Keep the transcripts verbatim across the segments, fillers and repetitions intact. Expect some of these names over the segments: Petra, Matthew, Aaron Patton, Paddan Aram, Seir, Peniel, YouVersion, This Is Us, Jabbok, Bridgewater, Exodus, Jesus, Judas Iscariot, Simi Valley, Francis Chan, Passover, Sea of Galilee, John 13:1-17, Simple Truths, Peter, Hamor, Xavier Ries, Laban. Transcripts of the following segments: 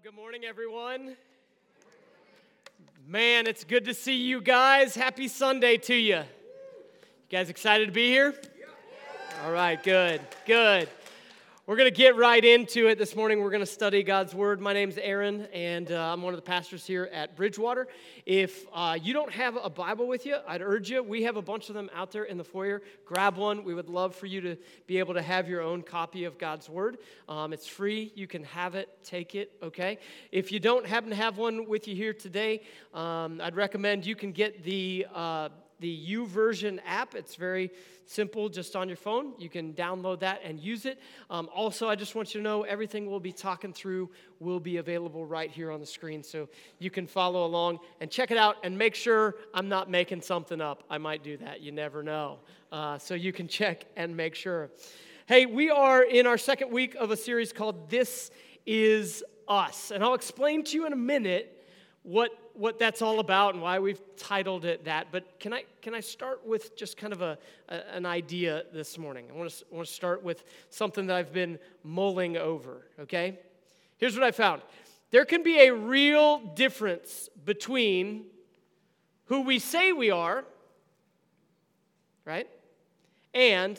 Well, good morning, everyone. Man, it's good to see you guys. Happy Sunday to you. You guys excited to be here? All right, good, good. We're going to get right into it this morning. We're going to study God's Word. My name's Aaron, and uh, I'm one of the pastors here at Bridgewater. If uh, you don't have a Bible with you, I'd urge you. We have a bunch of them out there in the foyer. Grab one. We would love for you to be able to have your own copy of God's Word. Um, it's free. You can have it. Take it, okay? If you don't happen to have one with you here today, um, I'd recommend you can get the... Uh, The YouVersion app. It's very simple, just on your phone. You can download that and use it. Um, also, I just want you to know everything we'll be talking through will be available right here on the screen, so you can follow along and check it out and make sure I'm not making something up. I might do that. You never know. Uh, so you can check and make sure. Hey, we are in our second week of a series called This Is Us, and I'll explain to you in a minute what what that's all about and why we've titled it that. But can I can I start with just kind of a, a an idea this morning? I want to I want to start with something that I've been mulling over, okay? Here's what I found. There can be a real difference between who we say we are, right? And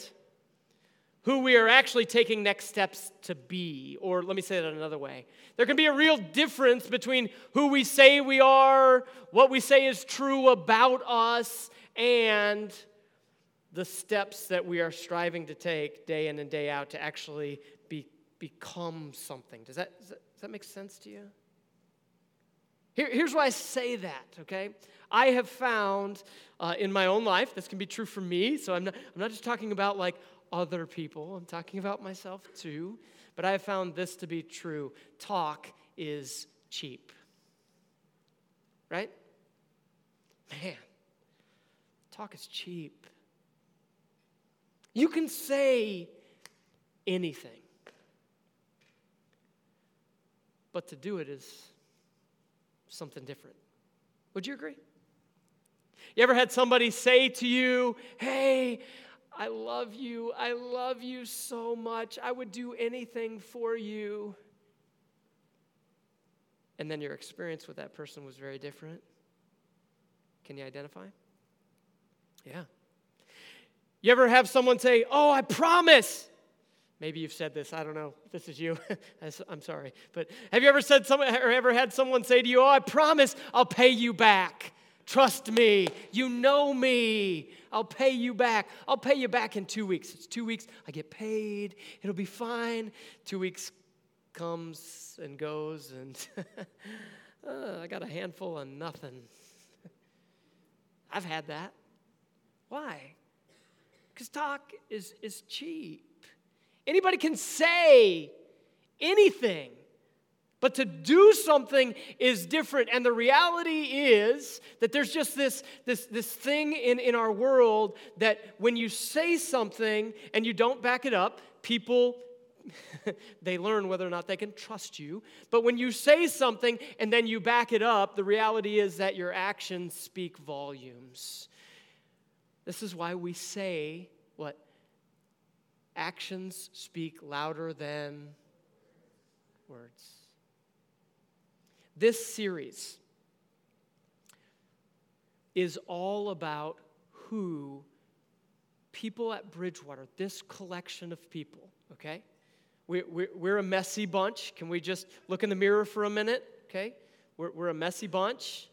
who we are actually taking next steps to be. Or let me say that another way. There can be a real difference between who we say we are, what we say is true about us, and the steps that we are striving to take day in and day out to actually be, become something. Does that, does that, does that make sense to you? Here, here's why I say that, okay? I have found uh, in my own life, this can be true for me, so I'm not, I'm not just talking about like, other people. I'm talking about myself too, but I have found this to be true. Talk is cheap, right? Man, talk is cheap. You can say anything, but to do it is something different. Would you agree? You ever had somebody say to you, hey, I love you. I love you so much. I would do anything for you. And then your experience with that person was very different. Can you identify? Yeah. You ever have someone say, oh, I promise. Maybe you've said this. I don't know. If this is you. I'm sorry. But have you ever said someone or ever had someone say to you, oh, I promise I'll pay you back. Trust me. You know me. I'll pay you back. I'll pay you back in two weeks. It's two weeks. I get paid. It'll be fine. Two weeks comes and goes, and uh, I got a handful of nothing. I've had that. Why? Because talk is, is cheap. Anybody can say anything. But to do something is different, and the reality is that there's just this, this, this thing in, in our world that when you say something and you don't back it up, people, they learn whether or not they can trust you. But when you say something and then you back it up, the reality is that your actions speak volumes. This is why we say what? Actions speak louder than words. This series is all about who people at Bridgewater, this collection of people, okay? We, we, we're a messy bunch. Can we just look in the mirror for a minute, okay? We're, we're a messy bunch.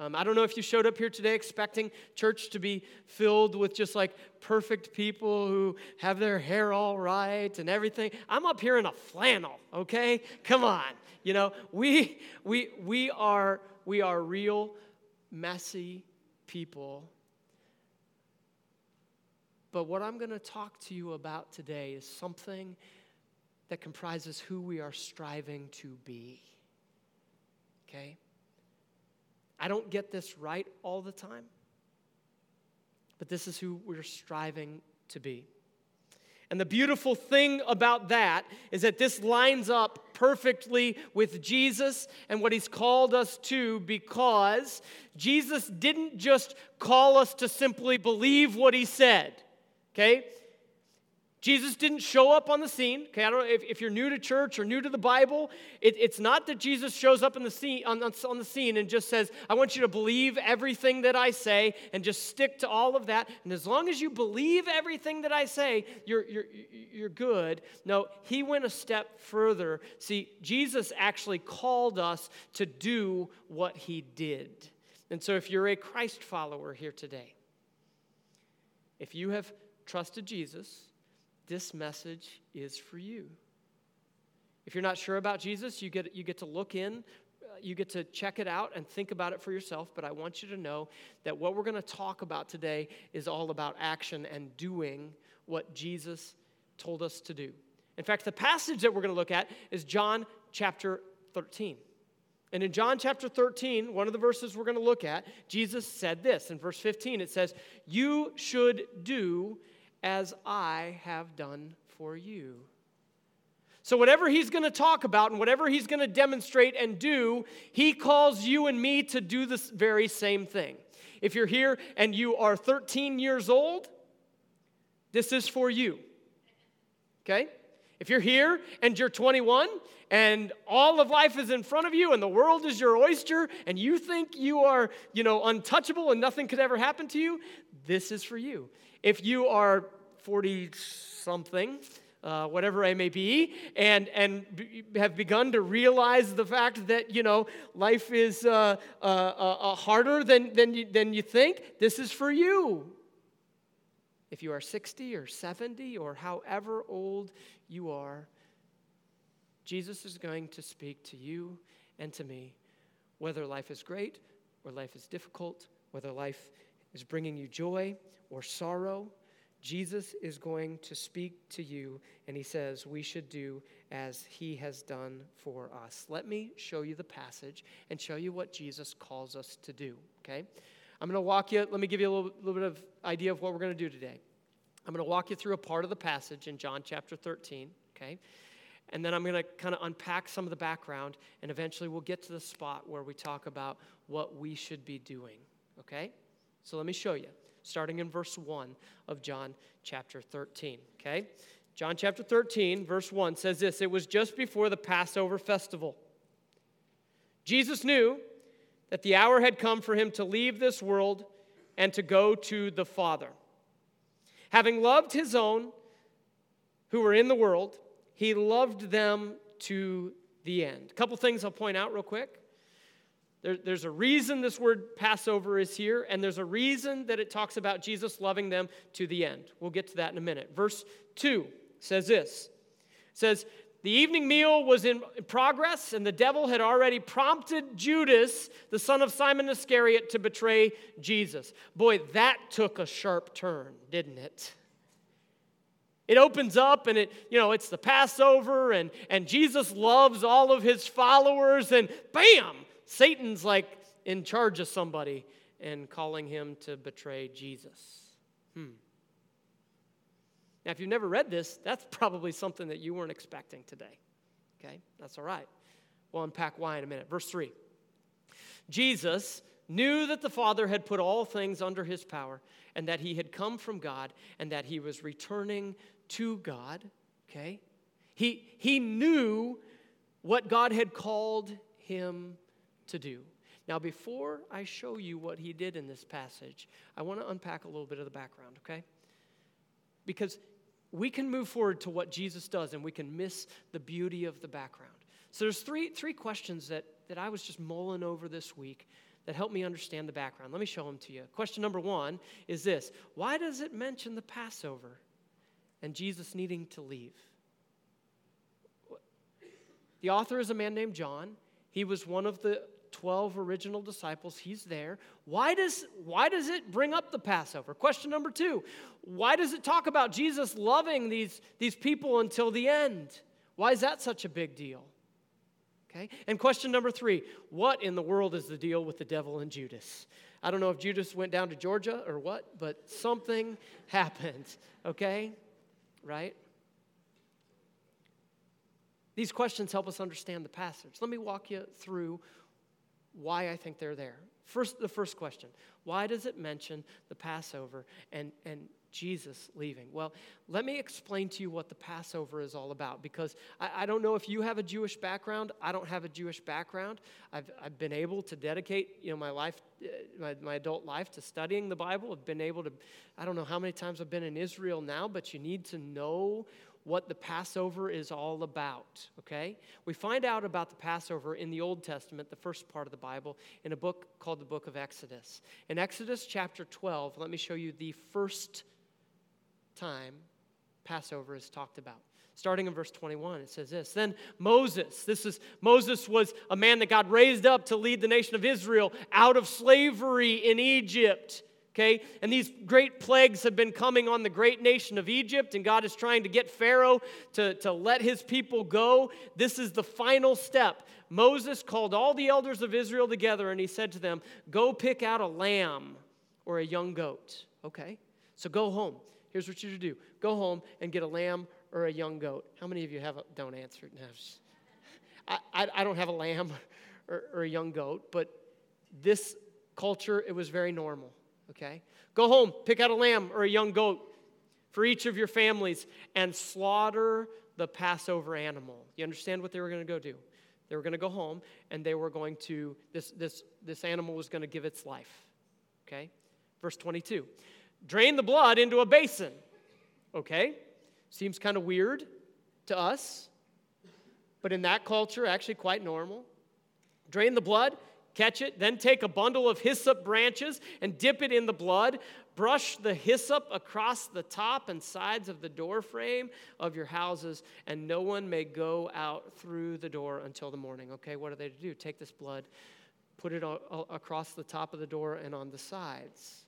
Um, I don't know if you showed up here today expecting church to be filled with just like perfect people who have their hair all right and everything. I'm up here in a flannel, okay? Come on. You know, we we we are we are real messy people. But what I'm going to talk to you about today is something that comprises who we are striving to be. Okay? I don't get this right all the time, but this is who we're striving to be. And the beautiful thing about that is that this lines up perfectly with Jesus and what he's called us to, because Jesus didn't just call us to simply believe what he said, okay? Jesus didn't show up on the scene. Okay, I don't know if, if you're new to church or new to the Bible. It, it's not that Jesus shows up in the scene, on, on the scene and just says, I want you to believe everything that I say and just stick to all of that. And as long as you believe everything that I say, you're, you're, you're good. No, he went a step further. See, Jesus actually called us to do what he did. And so if you're a Christ follower here today, if you have trusted Jesus, this message is for you. If you're not sure about Jesus, you get you get to look in, you get to check it out and think about it for yourself, but I want you to know that what we're going to talk about today is all about action and doing what Jesus told us to do. In fact, the passage that we're going to look at is John chapter thirteen. And in John chapter thirteen, one of the verses we're going to look at, Jesus said this. In verse fifteen, it says, "You should do as I have done for you." So whatever he's going to talk about and whatever he's going to demonstrate and do, he calls you and me to do this very same thing. If you're here and you are thirteen years old, this is for you. Okay? If you're here and you're twenty-one and all of life is in front of you and the world is your oyster and you think you are, you know, untouchable and nothing could ever happen to you, this is for you. If you are forty-something, uh, whatever I may be, and and b- have begun to realize the fact that, you know, life is uh, uh, uh, harder than than you, than you think, this is for you. If you are sixty or seventy or however old you are, Jesus is going to speak to you and to me, whether life is great or life is difficult, whether life is bringing you joy or sorrow, Jesus is going to speak to you, and he says we should do as he has done for us. Let me show you the passage and show you what Jesus calls us to do, okay? I'm going to walk you, let me give you a little, little bit of idea of what we're going to do today. I'm going to walk you through a part of the passage in John chapter thirteen, okay? And then I'm going to kind of unpack some of the background, and eventually we'll get to the spot where we talk about what we should be doing, okay? So let me show you, starting in verse one of John chapter thirteen, okay? John chapter thirteen, verse one says this, "It was just before the Passover festival. Jesus knew that the hour had come for him to leave this world and to go to the Father. Having loved his own who were in the world, he loved them to the end." A couple things I'll point out real quick. There, there's a reason this word Passover is here, and there's a reason that it talks about Jesus loving them to the end. We'll get to that in a minute. Verse two says this. It says, "The evening meal was in progress, and the devil had already prompted Judas, the son of Simon Iscariot, to betray Jesus." Boy, that took a sharp turn, didn't it? It opens up and it, you know, it's the Passover, and, and Jesus loves all of his followers, and bam! Satan's like in charge of somebody and calling him to betray Jesus. Hmm. Now, if you've never read this, that's probably something that you weren't expecting today. Okay? That's all right. We'll unpack why in a minute. Verse three. Jesus knew that the Father had put all things under his power, and that he had come from God, and that he was returning to God. Okay? He, he knew what God had called him to do. Now, before I show you what he did in this passage, I want to unpack a little bit of the background, okay? Because we can move forward to what Jesus does, and we can miss the beauty of the background. So there's three three questions that, that I was just mulling over this week that helped me understand the background. Let me show them to you. Question number one is this. Why does it mention the Passover and Jesus needing to leave? The author is a man named John. He was one of the twelve original disciples. He's there. Why does, why does it bring up the Passover? Question number two, why does it talk about Jesus loving these, these people until the end? Why is that such a big deal? Okay. And question number three, what in the world is the deal with the devil and Judas? I don't know if Judas went down to Georgia or what, but something happened, okay? Right? These questions help us understand the passage. Let me walk you through why I think they're there. First, the first question, why does it mention the Passover and, and Jesus leaving. Well, let me explain to you what the Passover is all about, because I, I don't know if you have a Jewish background. I don't have a Jewish background. I've I've been able to dedicate, you know, my life, my, my adult life to studying the Bible. I've been able to, I don't know how many times I've been in Israel now, but you need to know what the Passover is all about, okay? We find out about the Passover in the Old Testament, the first part of the Bible, in a book called the Book of Exodus. In Exodus chapter twelve, let me show you the first time Passover is talked about. Starting in verse twenty-one, it says this. Then Moses, this is, Moses was a man that God raised up to lead the nation of Israel out of slavery in Egypt. Okay, and these great plagues have been coming on the great nation of Egypt, and God is trying to get Pharaoh to, to let his people go. This is the final step. Moses called all the elders of Israel together, and he said to them, go pick out a lamb or a young goat. Okay, so go home. Here's what you should do. Go home and get a lamb or a young goat. How many of you have a, don't answer it? No, just, I, I, I don't have a lamb or, or a young goat, but this culture, it was very normal. Okay, go home, pick out a lamb or a young goat for each of your families and slaughter the Passover animal. You understand what they were going to go do? They were going to go home and they were going to, this this this animal was going to give its life. Okay, verse twenty-two, drain the blood into a basin. Okay, seems kind of weird to us, but in that culture, actually quite normal. Drain the blood. Catch it, then take a bundle of hyssop branches and dip it in the blood. Brush the hyssop across the top and sides of the door frame of your houses, and no one may go out through the door until the morning. Okay, what are they to do? Take this blood, put it on, across the top of the door and on the sides.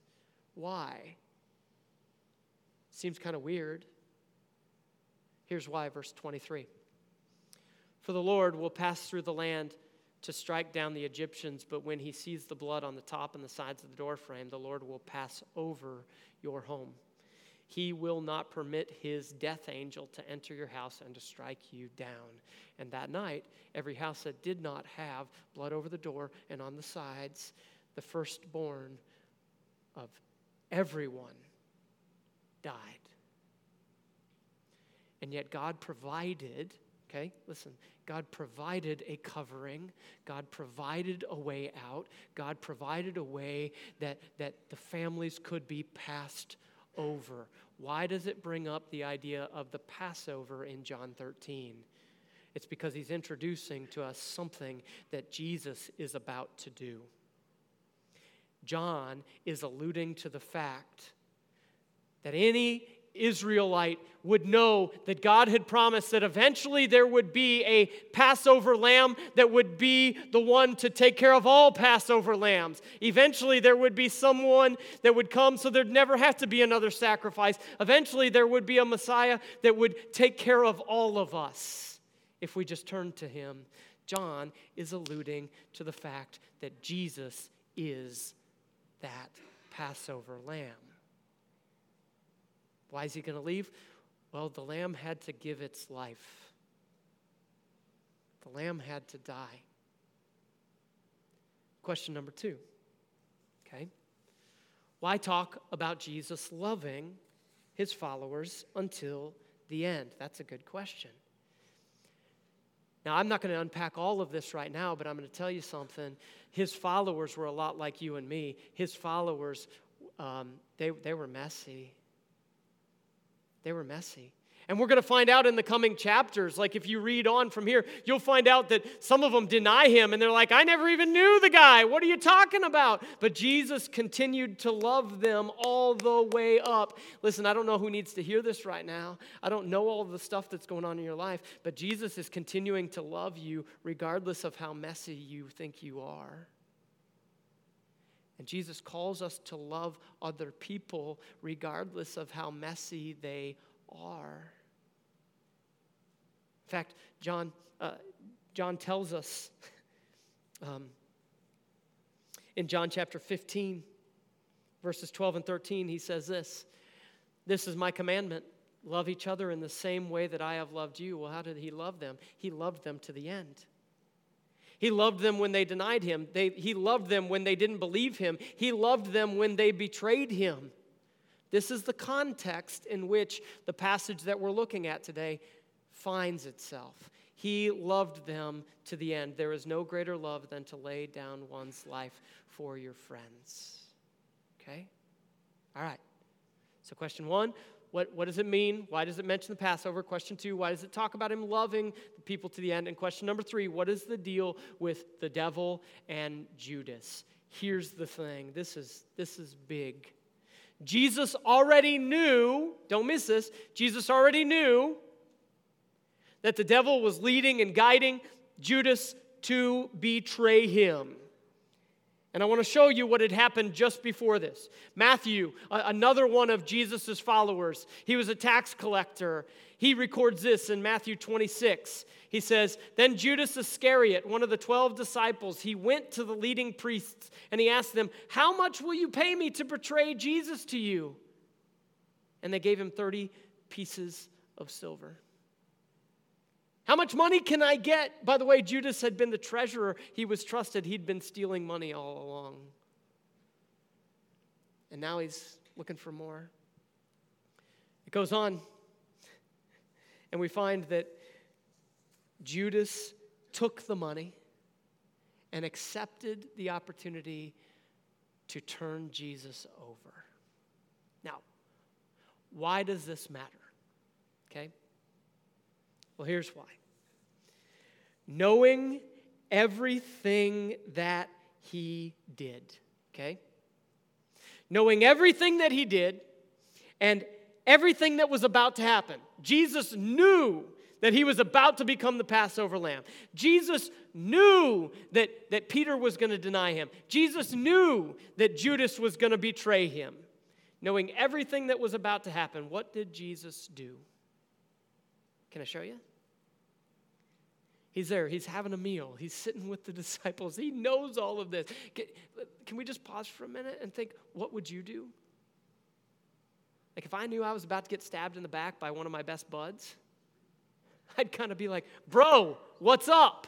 Why? Seems kind of weird. Here's why, verse twenty-three. For the Lord will pass through the land to strike down the Egyptians, but when he sees the blood on the top and the sides of the doorframe, the Lord will pass over your home. He will not permit his death angel to enter your house and to strike you down. And that night, every house that did not have blood over the door and on the sides, the firstborn of everyone died. And yet God provided, okay, listen, God provided a covering. God provided a way out. God provided a way that, that the families could be passed over. Why does it bring up the idea of the Passover in John thirteen? It's because he's introducing to us something that Jesus is about to do. John is alluding to the fact that any Israelite would know that God had promised that eventually there would be a Passover lamb that would be the one to take care of all Passover lambs. Eventually there would be someone that would come so there'd never have to be another sacrifice. Eventually there would be a Messiah that would take care of all of us if we just turn to him. John is alluding to the fact that Jesus is that Passover lamb. Why is he going to leave? Well, the lamb had to give its life. The lamb had to die. Question number two, okay? Why talk about Jesus loving his followers until the end? That's a good question. Now, I'm not going to unpack all of this right now, but I'm going to tell you something. His followers were a lot like you and me. His followers, um, they, they were messy. They were messy. And we're going to find out in the coming chapters, like if you read on from here, you'll find out that some of them deny him and they're like, I never even knew the guy. What are you talking about? But Jesus continued to love them all the way up. Listen, I don't know who needs to hear this right now. I don't know all the stuff that's going on in your life, but Jesus is continuing to love you regardless of how messy you think you are. And Jesus calls us to love other people regardless of how messy they are. In fact, John uh, John tells us um, in John chapter fifteen, verses twelve and thirteen, he says this, this is my commandment, love each other in the same way that I have loved you. Well, how did he love them? He loved them to the end. He loved them when they denied him. They, he loved them when they didn't believe him. He loved them when they betrayed him. This is the context in which the passage that we're looking at today finds itself. He loved them to the end. There is no greater love than to lay down one's life for your friends. Okay? All right. So question one, what, what does it mean? Why does it mention the Passover? Question two, why does it talk about him loving the people to the end? And question number three, what is the deal with the devil and Judas? Here's the thing. This is this is big. Jesus already knew, don't miss this, Jesus already knew that the devil was leading and guiding Judas to betray him. And I want to show you what had happened just before this. Matthew, another one of Jesus' followers, he was a tax collector. He records this in Matthew twenty-six. He says, "Then Judas Iscariot, one of the twelve disciples, he went to the leading priests and he asked them, 'How much will you pay me to betray Jesus to you?' And they gave him thirty pieces of silver." How much money can I get? By the way, Judas had been the treasurer. He was trusted. He'd been stealing money all along. And now he's looking for more. It goes on. And we find that Judas took the money and accepted the opportunity to turn Jesus over. Now, why does this matter? Okay? Well, here's why. Knowing everything that he did, okay? Knowing everything that he did and everything that was about to happen. Jesus knew that he was about to become the Passover lamb. Jesus knew that, that Peter was going to deny him. Jesus knew that Judas was going to betray him. Knowing everything that was about to happen, what did Jesus do? Can I show you? He's there. He's having a meal. He's sitting with the disciples. He knows all of this. Can, can we just pause for a minute and think, what would you do? Like if I knew I was about to get stabbed in the back by one of my best buds, I'd kind of be like, bro, what's up?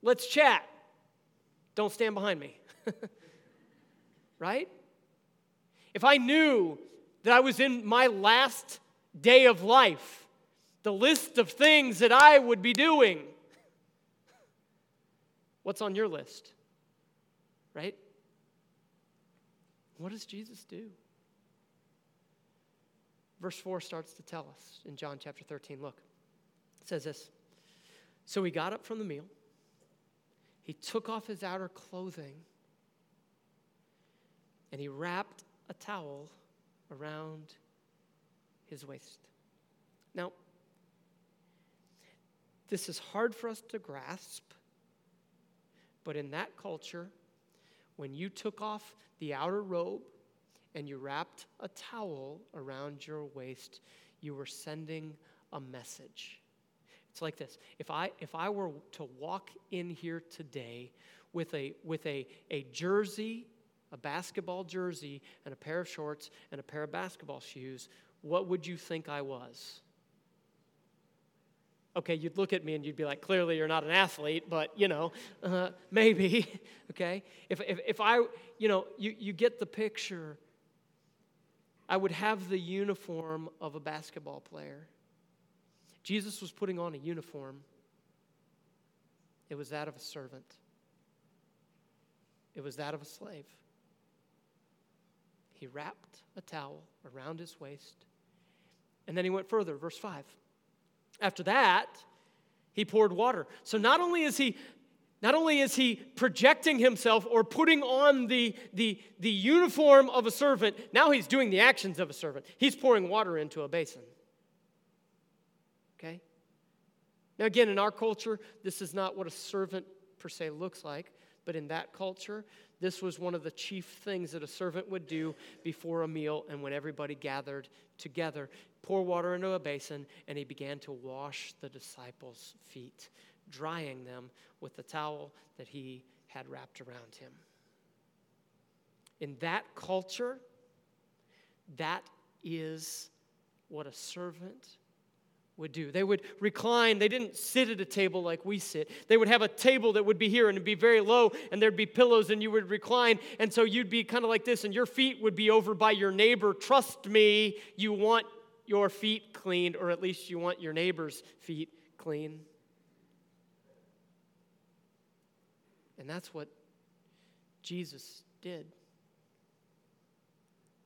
Let's chat. Don't stand behind me. Right? If I knew that I was in my last day of life, the list of things that I would be doing. What's on your list? Right? What does Jesus do? Verse four starts to tell us in John chapter thirteen. Look, it says this. So he got up from the meal. He took off his outer clothing and he wrapped a towel around his waist. Now, this is hard for us to grasp, but in that culture, when you took off the outer robe and you wrapped a towel around your waist, you were sending a message. It's like this. If I if I were to walk in here today with a with a, a jersey, a basketball jersey, and a pair of shorts and a pair of basketball shoes, what would you think I was? Okay, you'd look at me and you'd be like, clearly you're not an athlete, but, you know, uh, maybe, okay? If, if if I, you know, you, you get the picture, I would have the uniform of a basketball player. Jesus was putting on a uniform. It was that of a servant. It was that of a slave. He wrapped a towel around his waist. And then he went further, verse five. After that, he poured water. So not only is he not only is he projecting himself or putting on the, the, the uniform of a servant, now he's doing the actions of a servant. He's pouring water into a basin. Okay? Now again, in our culture, this is not what a servant per se looks like, but in that culture, this was one of the chief things that a servant would do before a meal and when everybody gathered together. Pour water into a basin, and he began to wash the disciples' feet, drying them with the towel that he had wrapped around him. In that culture, that is what a servant would do. They would recline. They didn't sit at a table like we sit. They would have a table that would be here and it'd be very low, and there'd be pillows, and you would recline, and so you'd be kind of like this, and your feet would be over by your neighbor. Trust me, you want your feet cleaned, or at least you want your neighbor's feet clean. And that's what Jesus did.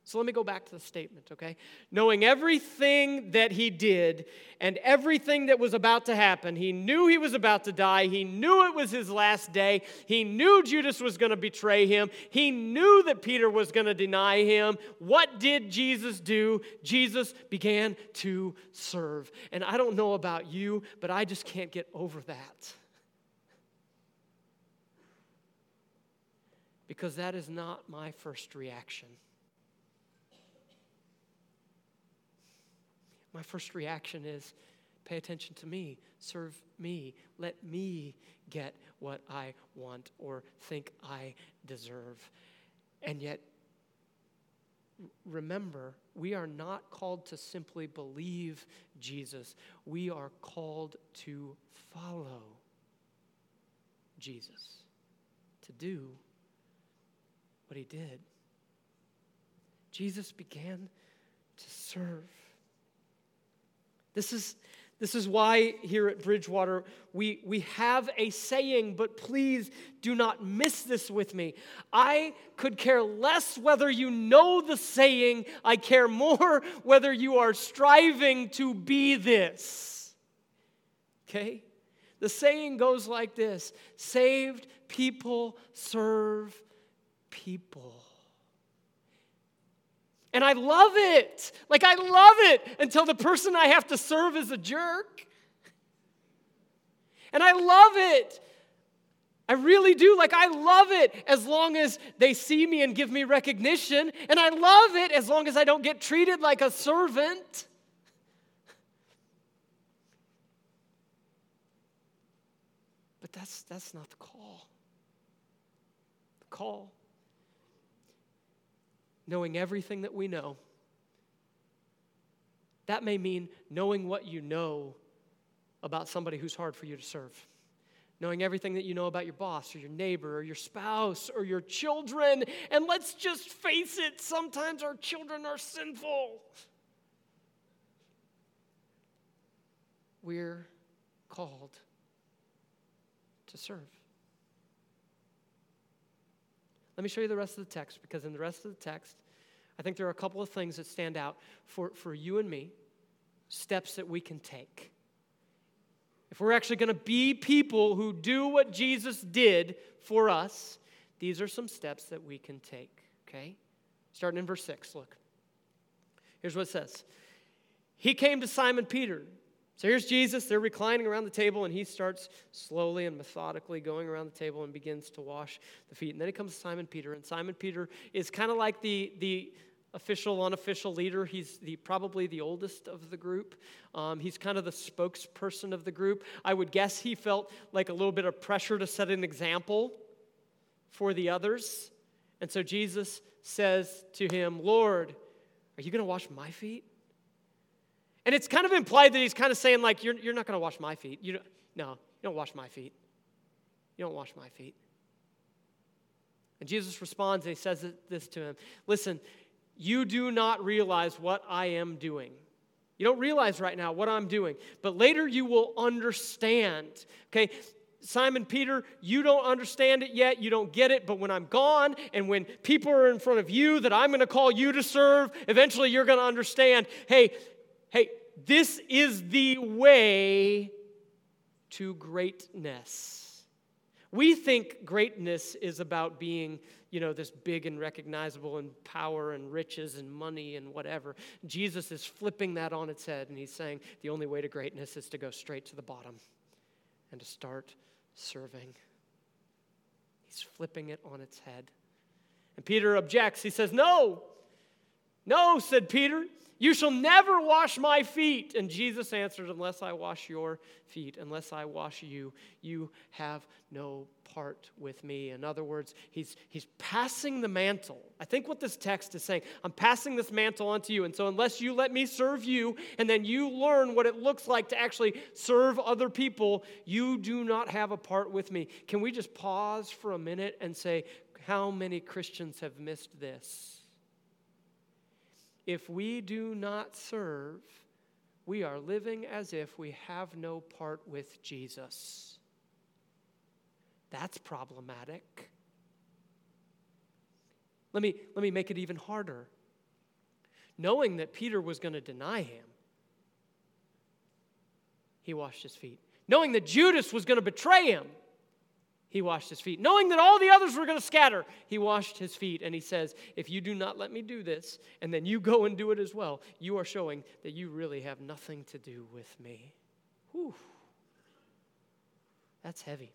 So let me go back to the statement, okay? Knowing everything that he did and everything that was about to happen, he knew he was about to die. He knew it was his last day. He knew Judas was going to betray him. He knew that Peter was going to deny him. What did Jesus do? Jesus began to serve. And I don't know about you, but I just can't get over that. Because that is not my first reaction. My first reaction is, pay attention to me, serve me, let me get what I want or think I deserve. And yet, remember, we are not called to simply believe Jesus. We are called to follow Jesus, to do what he did. Jesus began to serve. This is this is why here at Bridgewater we, we have a saying, but please do not miss this with me. I could care less whether you know the saying. I care more whether you are striving to be this. Okay? The saying goes like this: saved people serve people. And I love it. Like, I love it until the person I have to serve is a jerk. And I love it. I really do. Like, I love it as long as they see me and give me recognition. And I love it as long as I don't get treated like a servant. But that's that's not the call. The call. Knowing everything that we know. That may mean knowing what you know about somebody who's hard for you to serve. Knowing everything that you know about your boss or your neighbor or your spouse or your children. And let's just face it, sometimes our children are sinful. We're called to serve. Let me show you the rest of the text, because in the rest of the text, I think there are a couple of things that stand out for, for you and me, steps that we can take. If we're actually going to be people who do what Jesus did for us, these are some steps that we can take, okay? Starting in verse six, look. Here's what it says. He came to Simon Peter. So here's Jesus. They're reclining around the table, and he starts slowly and methodically going around the table and begins to wash the feet. And then it comes Simon Peter, and Simon Peter is kind of like the, the official, unofficial leader. He's the probably the oldest of the group. Um, he's kind of the spokesperson of the group. I would guess he felt like a little bit of pressure to set an example for the others. And so Jesus says to him, Lord, are you going to wash my feet? And it's kind of implied that he's kind of saying, like, you're, you're not going to wash my feet. You don't, no, you don't wash my feet. You don't wash my feet. And Jesus responds, and he says this to him. Listen, you do not realize what I am doing. You don't realize right now what I'm doing. But later you will understand. Okay? Simon Peter, you don't understand it yet. You don't get it. But when I'm gone and when people are in front of you that I'm going to call you to serve, eventually you're going to understand, hey, Hey, this is the way to greatness. We think greatness is about being, you know, this big and recognizable and power and riches and money and whatever. Jesus is flipping that on its head, and he's saying the only way to greatness is to go straight to the bottom and to start serving. He's flipping it on its head. And Peter objects. He says, no, No, said Peter, you shall never wash my feet. And Jesus answered, unless I wash your feet, unless I wash you, you have no part with me. In other words, he's, he's passing the mantle. I think what this text is saying, I'm passing this mantle onto you. And so unless you let me serve you, and then you learn what it looks like to actually serve other people, you do not have a part with me. Can we just pause for a minute and say, how many Christians have missed this? If we do not serve, we are living as if we have no part with Jesus. That's problematic. Let me, let me make it even harder. Knowing that Peter was going to deny him, he washed his feet. Knowing that Judas was going to betray him, he washed his feet. Knowing that all the others were going to scatter, he washed his feet. And he says, if you do not let me do this, and then you go and do it as well, you are showing that you really have nothing to do with me. Whew. That's heavy.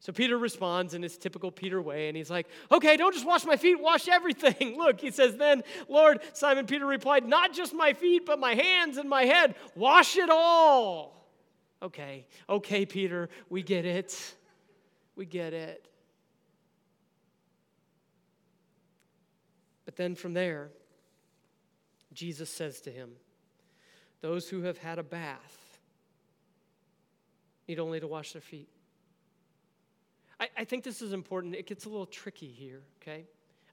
So Peter responds in his typical Peter way, and he's like, okay, don't just wash my feet, wash everything. Look, he says, then, Lord, Simon Peter replied, not just my feet, but my hands and my head. Wash it all. Okay, okay, Peter, we get it. We get it. But then from there, Jesus says to him, those who have had a bath need only to wash their feet. I, I think this is important. It gets a little tricky here, okay?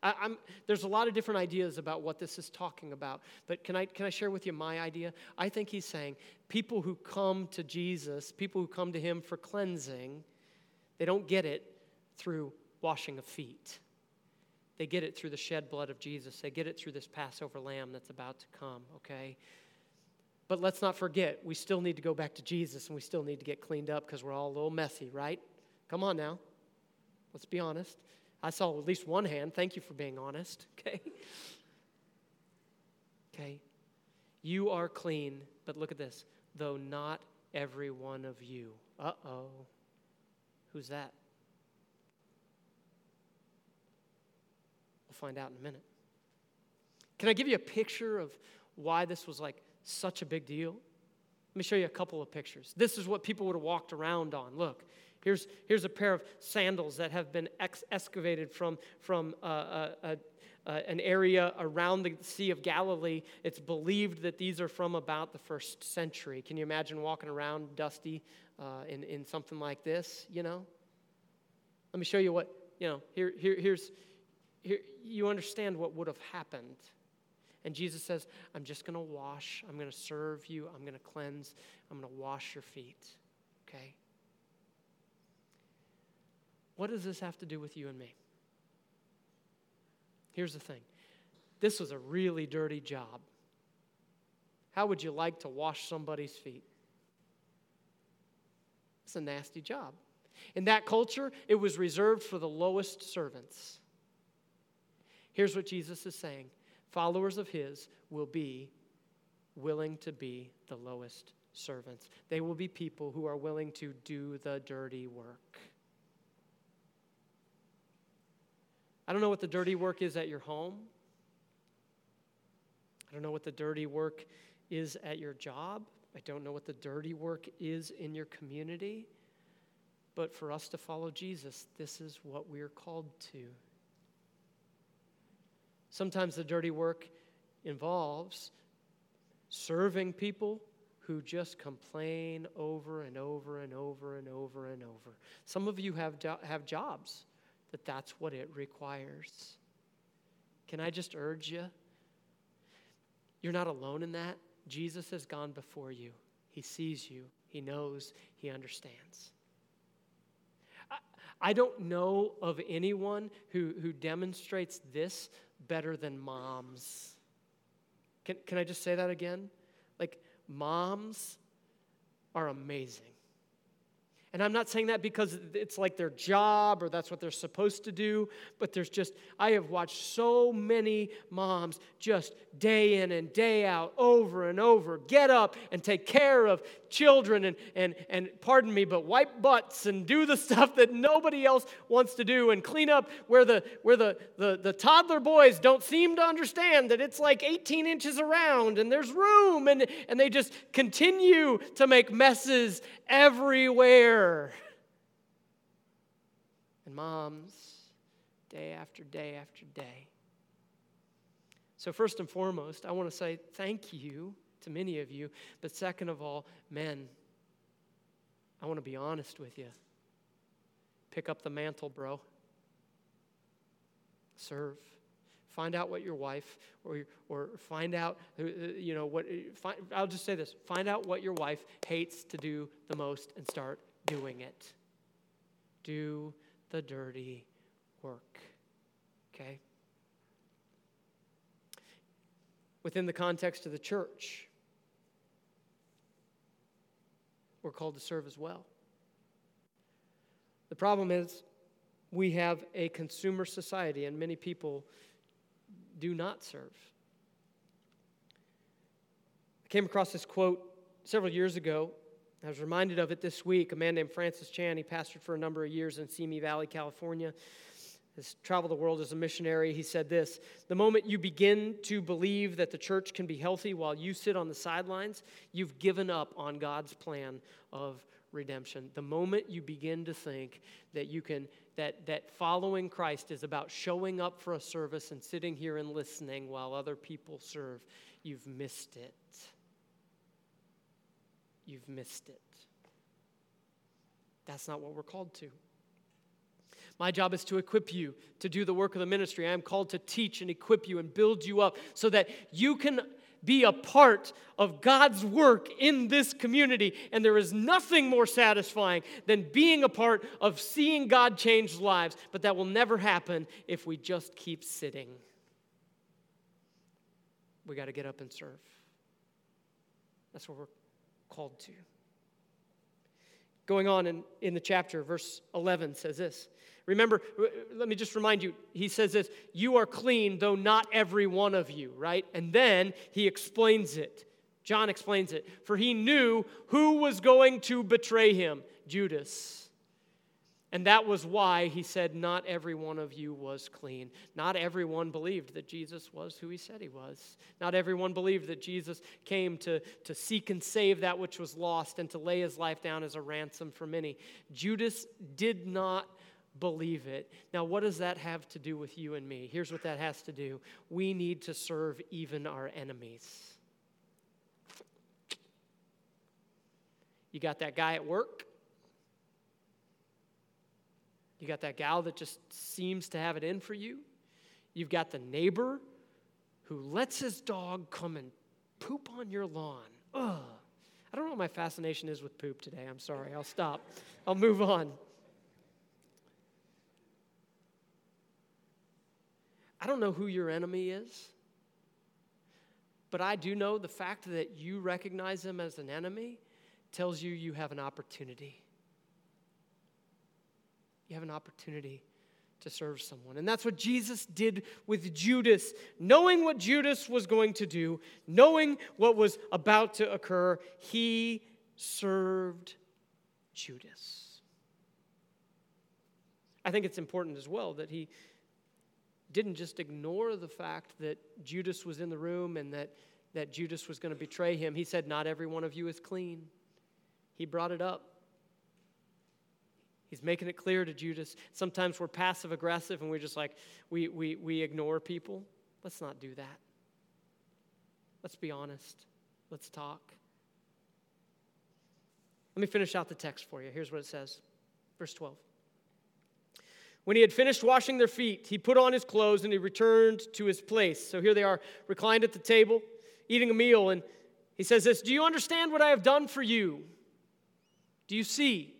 I, I'm, there's a lot of different ideas about what this is talking about, but can I, can I share with you my idea? I think he's saying people who come to Jesus, people who come to him for cleansing, they don't get it through washing of feet. They get it through the shed blood of Jesus. They get it through this Passover lamb that's about to come, okay? But let's not forget, we still need to go back to Jesus, and we still need to get cleaned up because we're all a little messy, right? Come on now. Let's be honest. I saw at least one hand. Thank you for being honest, okay? Okay. You are clean, but look at this, though not every one of you. Uh-oh. Who's that? We'll find out in a minute. Can I give you a picture of why this was like such a big deal? Let me show you a couple of pictures. This is what people would have walked around on. Look, here's, here's a pair of sandals that have been ex- excavated from, from uh, uh, uh, uh, an area around the Sea of Galilee. It's believed that these are from about the first century. Can you imagine walking around dusty Uh, in, in something like this, you know? Let me show you what, you know, here, here, here's, here, you understand what would have happened. And Jesus says, I'm just going to wash, I'm going to serve you, I'm going to cleanse, I'm going to wash your feet, okay? What does this have to do with you and me? Here's the thing. This was a really dirty job. How would you like to wash somebody's feet? It's a nasty job. In that culture, it was reserved for the lowest servants. Here's what Jesus is saying. Followers of his will be willing to be the lowest servants. They will be people who are willing to do the dirty work. I don't know what the dirty work is at your home. I don't know what the dirty work is at your job. I don't know what the dirty work is in your community, but for us to follow Jesus, this is what we are called to. Sometimes the dirty work involves serving people who just complain over and over and over and over and over. Some of you have do- have jobs that that's what it requires. Can I just urge you? You're not alone in that. Jesus has gone before you. He sees you. He knows. He understands. I, I don't know of anyone who, who demonstrates this better than moms. Can, can I just say that again? Like, moms are amazing. And I'm not saying that because it's like their job or that's what they're supposed to do, but there's just, I have watched so many moms just day in and day out, over and over, get up and take care of children and, and, and, pardon me, but wipe butts and do the stuff that nobody else wants to do and clean up where the where the, the, the toddler boys don't seem to understand that it's like eighteen inches around and there's room, and, and they just continue to make messes everywhere. And moms, day after day after day. So first and foremost, I want to say thank you to many of you. But second of all, men, I want to be honest with you. Pick up the mantle, bro. Serve. Find out what your wife, or or find out, you know, what, find, I'll just say this. Find out what your wife hates to do the most and start doing it. Do the dirty work, okay? Within the context of the church, we're called to serve as well. The problem is we have a consumer society, and many people do not serve. I came across this quote several years ago. I was reminded of it this week. A man named Francis Chan, he pastored for a number of years in Simi Valley, California. Has traveled the world as a missionary. He said this: the moment you begin to believe that the church can be healthy while you sit on the sidelines, you've given up on God's plan of redemption. The moment you begin to think that you can, that that following Christ is about showing up for a service and sitting here and listening while other people serve, you've missed it. You've missed it. That's not what we're called to. My job is to equip you to do the work of the ministry. I am called to teach and equip you and build you up so that you can be a part of God's work in this community. And there is nothing more satisfying than being a part of seeing God change lives. But that will never happen if we just keep sitting. We got to get up and serve. That's what we're called to. Going on in, in the chapter, verse eleven says this. Remember, let me just remind you, he says this, you are clean, though not every one of you, right? And then he explains it. John explains it. For he knew who was going to betray him, Judas. And that was why he said not every one of you was clean. Not everyone believed that Jesus was who he said he was. Not everyone believed that Jesus came to, to seek and save that which was lost and to lay his life down as a ransom for many. Judas did not believe it. Now, what does that have to do with you and me? Here's what that has to do. We need to serve even our enemies. You got that guy at work? You got that gal that just seems to have it in for you? You've got the neighbor who lets his dog come and poop on your lawn. Ugh. I don't know what my fascination is with poop today. I'm sorry. I'll stop. I'll move on. I don't know who your enemy is, but I do know the fact that you recognize him as an enemy tells you you have an opportunity. You have an opportunity to serve someone. And that's what Jesus did with Judas. Knowing what Judas was going to do, knowing what was about to occur, he served Judas. I think it's important as well that he didn't just ignore the fact that Judas was in the room and that, that Judas was going to betray him. He said, not every one of you is clean. He brought it up. He's making it clear to Judas. Sometimes we're passive aggressive and we're just like, we we we ignore people. Let's not do that. Let's be honest. Let's talk. Let me finish out the text for you. Here's what it says. Verse twelve. When he had finished washing their feet, he put on his clothes and he returned to his place. So here they are, reclined at the table, eating a meal. And he says this, do you understand what I have done for you? Do you see?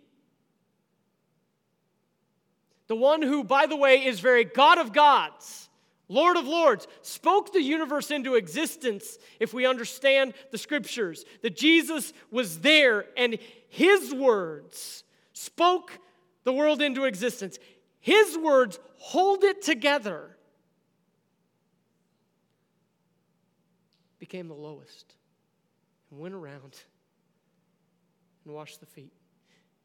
The one who, by the way, is very God of gods, Lord of lords, spoke the universe into existence, if we understand the scriptures, that Jesus was there and his words spoke the world into existence. His words hold it together. Became the lowest and went around and wash the feet.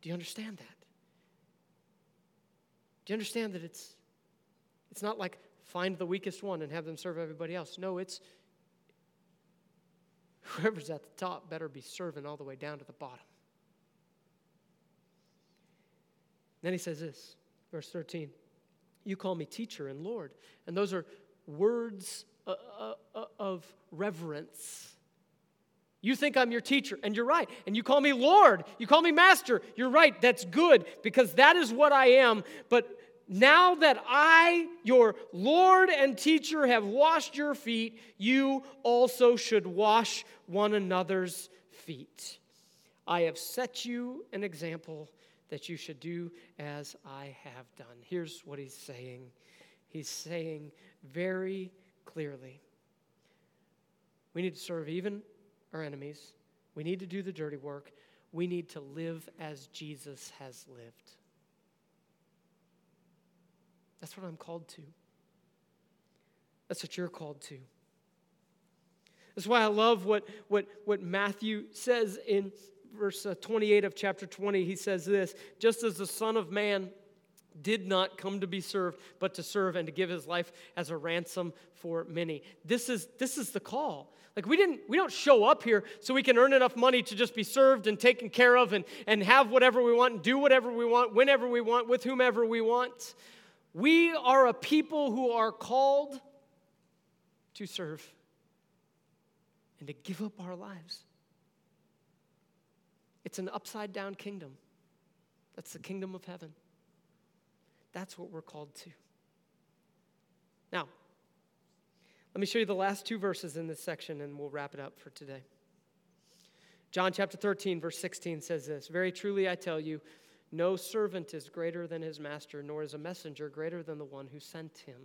Do you understand that? Do you understand that it's it's not like find the weakest one and have them serve everybody else? No, it's whoever's at the top better be serving all the way down to the bottom. Then he says this, verse thirteen, you call me teacher and Lord. And those are words of reverence. You think I'm your teacher, and you're right. And you call me Lord. You call me Master. You're right. That's good, because that is what I am. But now that I, your Lord and teacher, have washed your feet, you also should wash one another's feet. I have set you an example that you should do as I have done. Here's what he's saying. He's saying very clearly, we need to serve even our enemies. We need to do the dirty work. We need to live as Jesus has lived. That's what I'm called to. That's what you're called to. That's why I love what, what, what Matthew says in verse twenty-eight of chapter twenty. He says this, just as the Son of Man did not come to be served, but to serve and to give his life as a ransom for many. This is this is the call. Like we didn't we don't show up here so we can earn enough money to just be served and taken care of and, and have whatever we want and do whatever we want, whenever we want, with whomever we want. We are a people who are called to serve and to give up our lives. It's an upside down kingdom. That's the kingdom of heaven. That's what we're called to. Now, let me show you the last two verses in this section and we'll wrap it up for today. John chapter thirteen, verse sixteen says this, very truly I tell you, no servant is greater than his master, nor is a messenger greater than the one who sent him.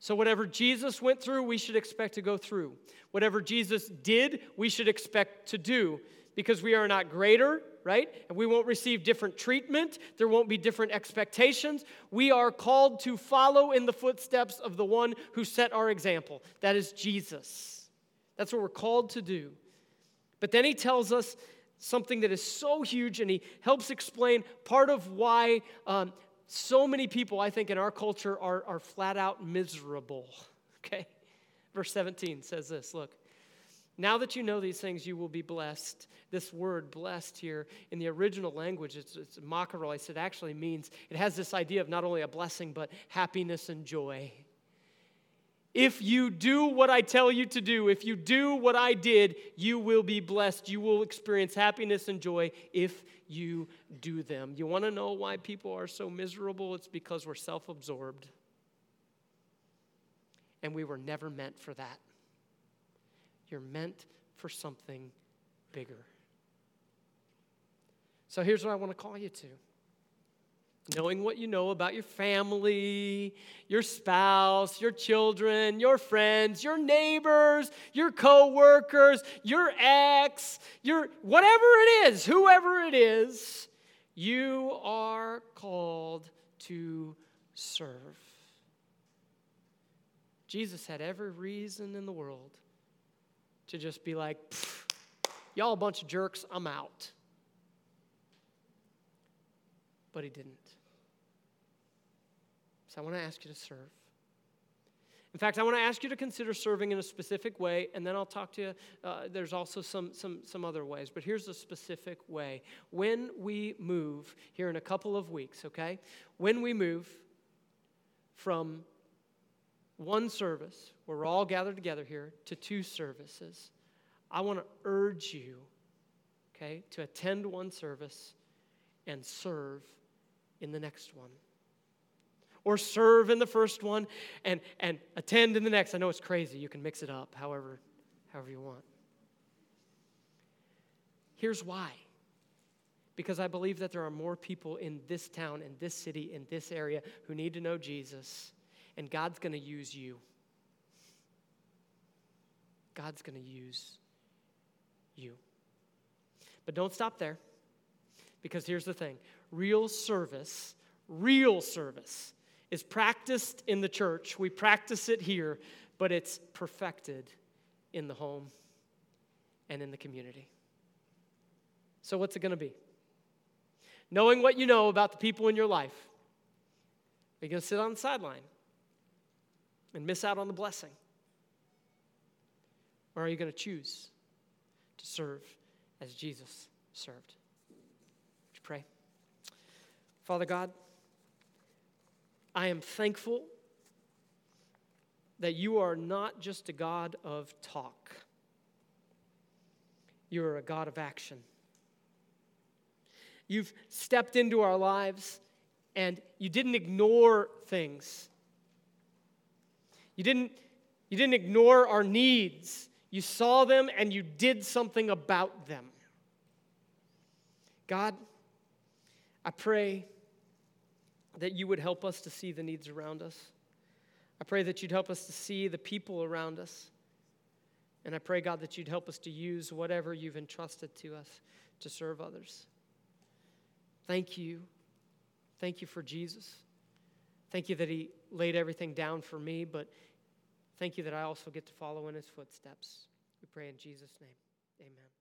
So whatever Jesus went through, we should expect to go through. Whatever Jesus did, we should expect to do, because we are not greater, right? And we won't receive different treatment. There won't be different expectations. We are called to follow in the footsteps of the one who set our example. That is Jesus. That's what we're called to do. But then he tells us something that is so huge, and he helps explain part of why um, so many people, I think, in our culture are, are flat out miserable, okay? Verse seventeen says this, look. Now that you know these things, you will be blessed. This word, blessed, here, in the original language, it's, it's makarois. It actually means, it has this idea of not only a blessing, but happiness and joy. If you do what I tell you to do, if you do what I did, you will be blessed. You will experience happiness and joy if you do them. You want to know why people are so miserable? It's because we're self-absorbed. And we were never meant for that. You're meant for something bigger. So here's what I want to call you to. Knowing what you know about your family, your spouse, your children, your friends, your neighbors, your coworkers, your ex, your whatever it is, whoever it is, you are called to serve. Jesus had every reason in the world to just be like, y'all a bunch of jerks, I'm out. But he didn't. So I want to ask you to serve. In fact, I want to ask you to consider serving in a specific way, and then I'll talk to you. Uh, there's also some, some, some other ways, but here's a specific way. When we move here in a couple of weeks, okay, when we move from one service, where we're all gathered together here, to two services, I want to urge you, okay, to attend one service and serve in the next one. Or serve in the first one and, and attend in the next. I know it's crazy. You can mix it up however, however you want. Here's why. Because I believe that there are more people in this town, in this city, in this area who need to know Jesus. And God's going to use you. God's going to use you. But don't stop there, because here's the thing. Real service, real service is practiced in the church. We practice it here, but it's perfected in the home and in the community. So what's it going to be? Knowing what you know about the people in your life, are you going to sit on the sideline and miss out on the blessing? Or are you going to choose to serve as Jesus served? Would you pray? Father God, I am thankful that you are not just a God of talk. You are a God of action. You've stepped into our lives, and you didn't ignore things. You didn't, you didn't ignore our needs. You saw them, and you did something about them. God, I pray that you would help us to see the needs around us. I pray that you'd help us to see the people around us. And I pray, God, that you'd help us to use whatever you've entrusted to us to serve others. Thank you. Thank you for Jesus. Thank you that he laid everything down for me, but thank you that I also get to follow in his footsteps. We pray in Jesus' name. Amen.